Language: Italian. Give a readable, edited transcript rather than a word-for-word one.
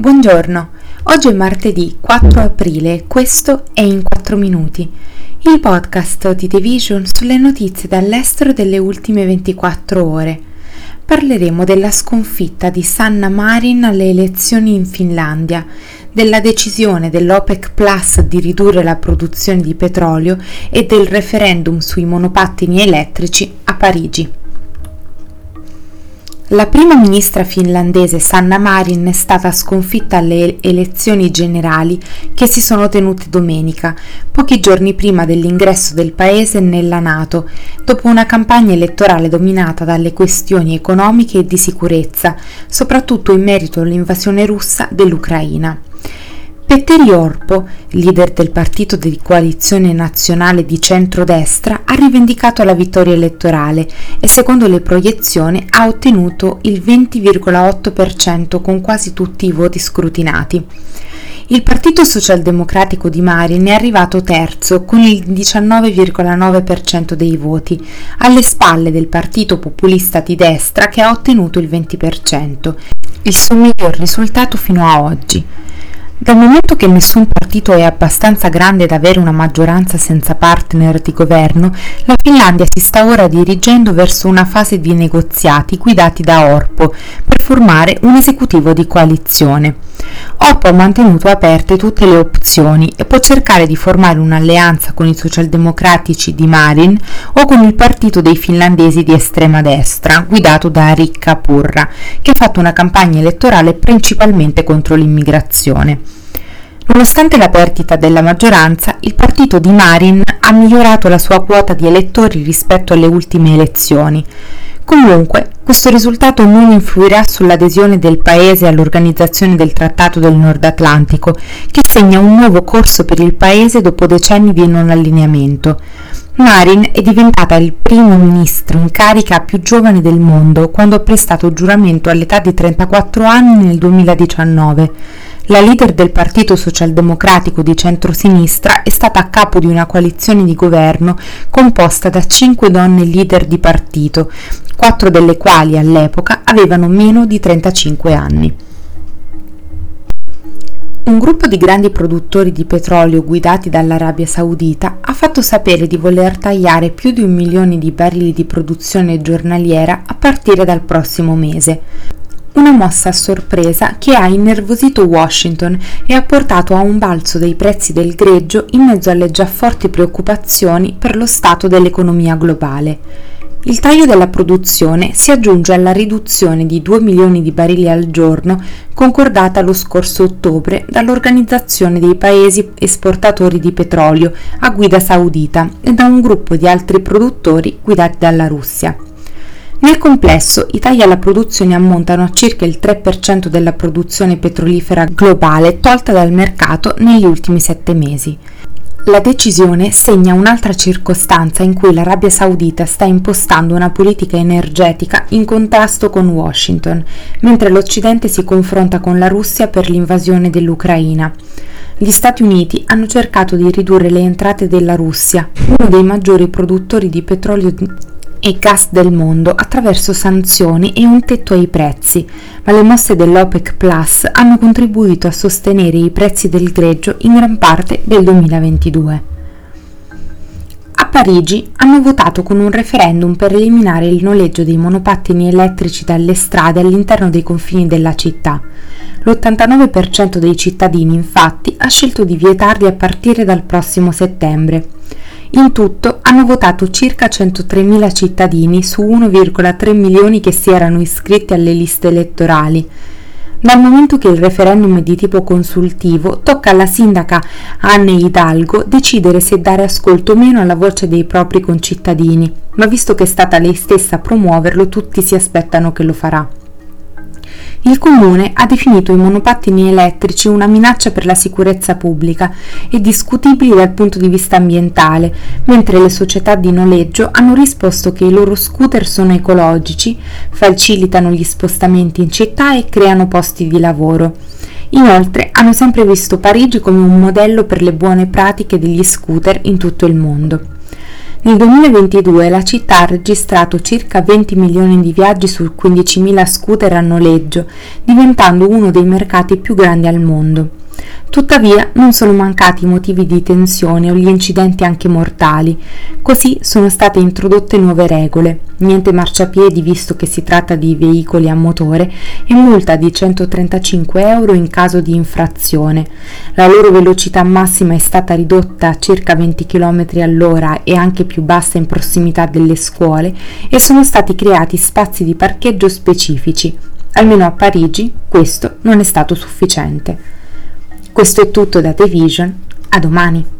Buongiorno, oggi è martedì 4 aprile e questo è In 4 Minuti, il podcast di The Vision sulle notizie dall'estero delle ultime 24 ore. Parleremo della sconfitta di Sanna Marin alle elezioni in Finlandia, della decisione dell'OPEC Plus di ridurre la produzione di petrolio e del referendum sui monopattini elettrici a Parigi. La prima ministra finlandese Sanna Marin è stata sconfitta alle elezioni generali che si sono tenute domenica, pochi giorni prima dell'ingresso del paese nella NATO, dopo una campagna elettorale dominata dalle questioni economiche e di sicurezza, soprattutto in merito all'invasione russa dell'Ucraina. Petteri Orpo, leader del partito di coalizione nazionale di centrodestra, ha rivendicato la vittoria elettorale e secondo le proiezioni ha ottenuto il 20,8% con quasi tutti i voti scrutinati. Il partito socialdemocratico di Marin è arrivato terzo con il 19,9% dei voti, alle spalle del partito populista di destra che ha ottenuto il 20%, il suo miglior risultato fino a oggi. Dal momento che nessun partito è abbastanza grande da avere una maggioranza senza partner di governo, la Finlandia si sta ora dirigendo verso una fase di negoziati guidati da Orpo per formare un esecutivo di coalizione. Orpo ha mantenuto aperte tutte le opzioni e può cercare di formare un'alleanza con i socialdemocratici di Marin o con il partito dei finlandesi di estrema destra, guidato da Riikka Purra, che ha fatto una campagna elettorale principalmente contro l'immigrazione. Nonostante la perdita della maggioranza, il partito di Marin ha migliorato la sua quota di elettori rispetto alle ultime elezioni. Comunque, questo risultato non influirà sull'adesione del paese all'organizzazione del Trattato del Nord Atlantico, che segna un nuovo corso per il paese dopo decenni di non allineamento. Marin è diventata il primo ministro in carica più giovane del mondo quando ha prestato giuramento all'età di 34 anni nel 2019. La leader del Partito Socialdemocratico di centrosinistra è stata a capo di una coalizione di governo composta da 5 donne leader di partito, 4 delle quali all'epoca avevano meno di 35 anni. Un gruppo di grandi produttori di petrolio guidati dall'Arabia Saudita ha fatto sapere di voler tagliare più di 1 milione di barili di produzione giornaliera a partire dal prossimo mese. Una mossa a sorpresa che ha innervosito Washington e ha portato a un balzo dei prezzi del greggio in mezzo alle già forti preoccupazioni per lo stato dell'economia globale. Il taglio della produzione si aggiunge alla riduzione di 2 milioni di barili al giorno concordata lo scorso ottobre dall'Organizzazione dei Paesi Esportatori di Petrolio a guida saudita e da un gruppo di altri produttori guidati dalla Russia. Nel complesso, i tagli alla produzione ammontano a circa il 3% della produzione petrolifera globale tolta dal mercato negli ultimi 7 mesi. La decisione segna un'altra circostanza in cui l'Arabia Saudita sta impostando una politica energetica in contrasto con Washington, mentre l'Occidente si confronta con la Russia per l'invasione dell'Ucraina. Gli Stati Uniti hanno cercato di ridurre le entrate della Russia, uno dei maggiori produttori di petrolio e gas del mondo, attraverso sanzioni e un tetto ai prezzi, ma le mosse dell'OPEC Plus hanno contribuito a sostenere i prezzi del greggio in gran parte del 2022. A Parigi hanno votato con un referendum per eliminare il noleggio dei monopattini elettrici dalle strade all'interno dei confini della città. L'89% dei cittadini, infatti, ha scelto di vietarli a partire dal prossimo settembre. In tutto hanno votato circa 103.000 cittadini su 1,3 milioni che si erano iscritti alle liste elettorali. Dal momento che il referendum è di tipo consultivo, tocca alla sindaca Anne Hidalgo decidere se dare ascolto o meno alla voce dei propri concittadini, ma visto che è stata lei stessa a promuoverlo, tutti si aspettano che lo farà. Il comune ha definito i monopattini elettrici una minaccia per la sicurezza pubblica e discutibili dal punto di vista ambientale, mentre le società di noleggio hanno risposto che i loro scooter sono ecologici, facilitano gli spostamenti in città e creano posti di lavoro. Inoltre, hanno sempre visto Parigi come un modello per le buone pratiche degli scooter in tutto il mondo. Nel 2022 la città ha registrato circa 20 milioni di viaggi su 15.000 scooter a noleggio, diventando uno dei mercati più grandi al mondo. Tuttavia non sono mancati motivi di tensione o gli incidenti anche mortali, così sono state introdotte nuove regole, niente marciapiedi visto che si tratta di veicoli a motore e multa di 135 euro in caso di infrazione. La loro velocità massima è stata ridotta a circa 20 km all'ora e anche più bassa in prossimità delle scuole e sono stati creati spazi di parcheggio specifici. Almeno a Parigi questo non è stato sufficiente. Questo è tutto da The Vision, a domani!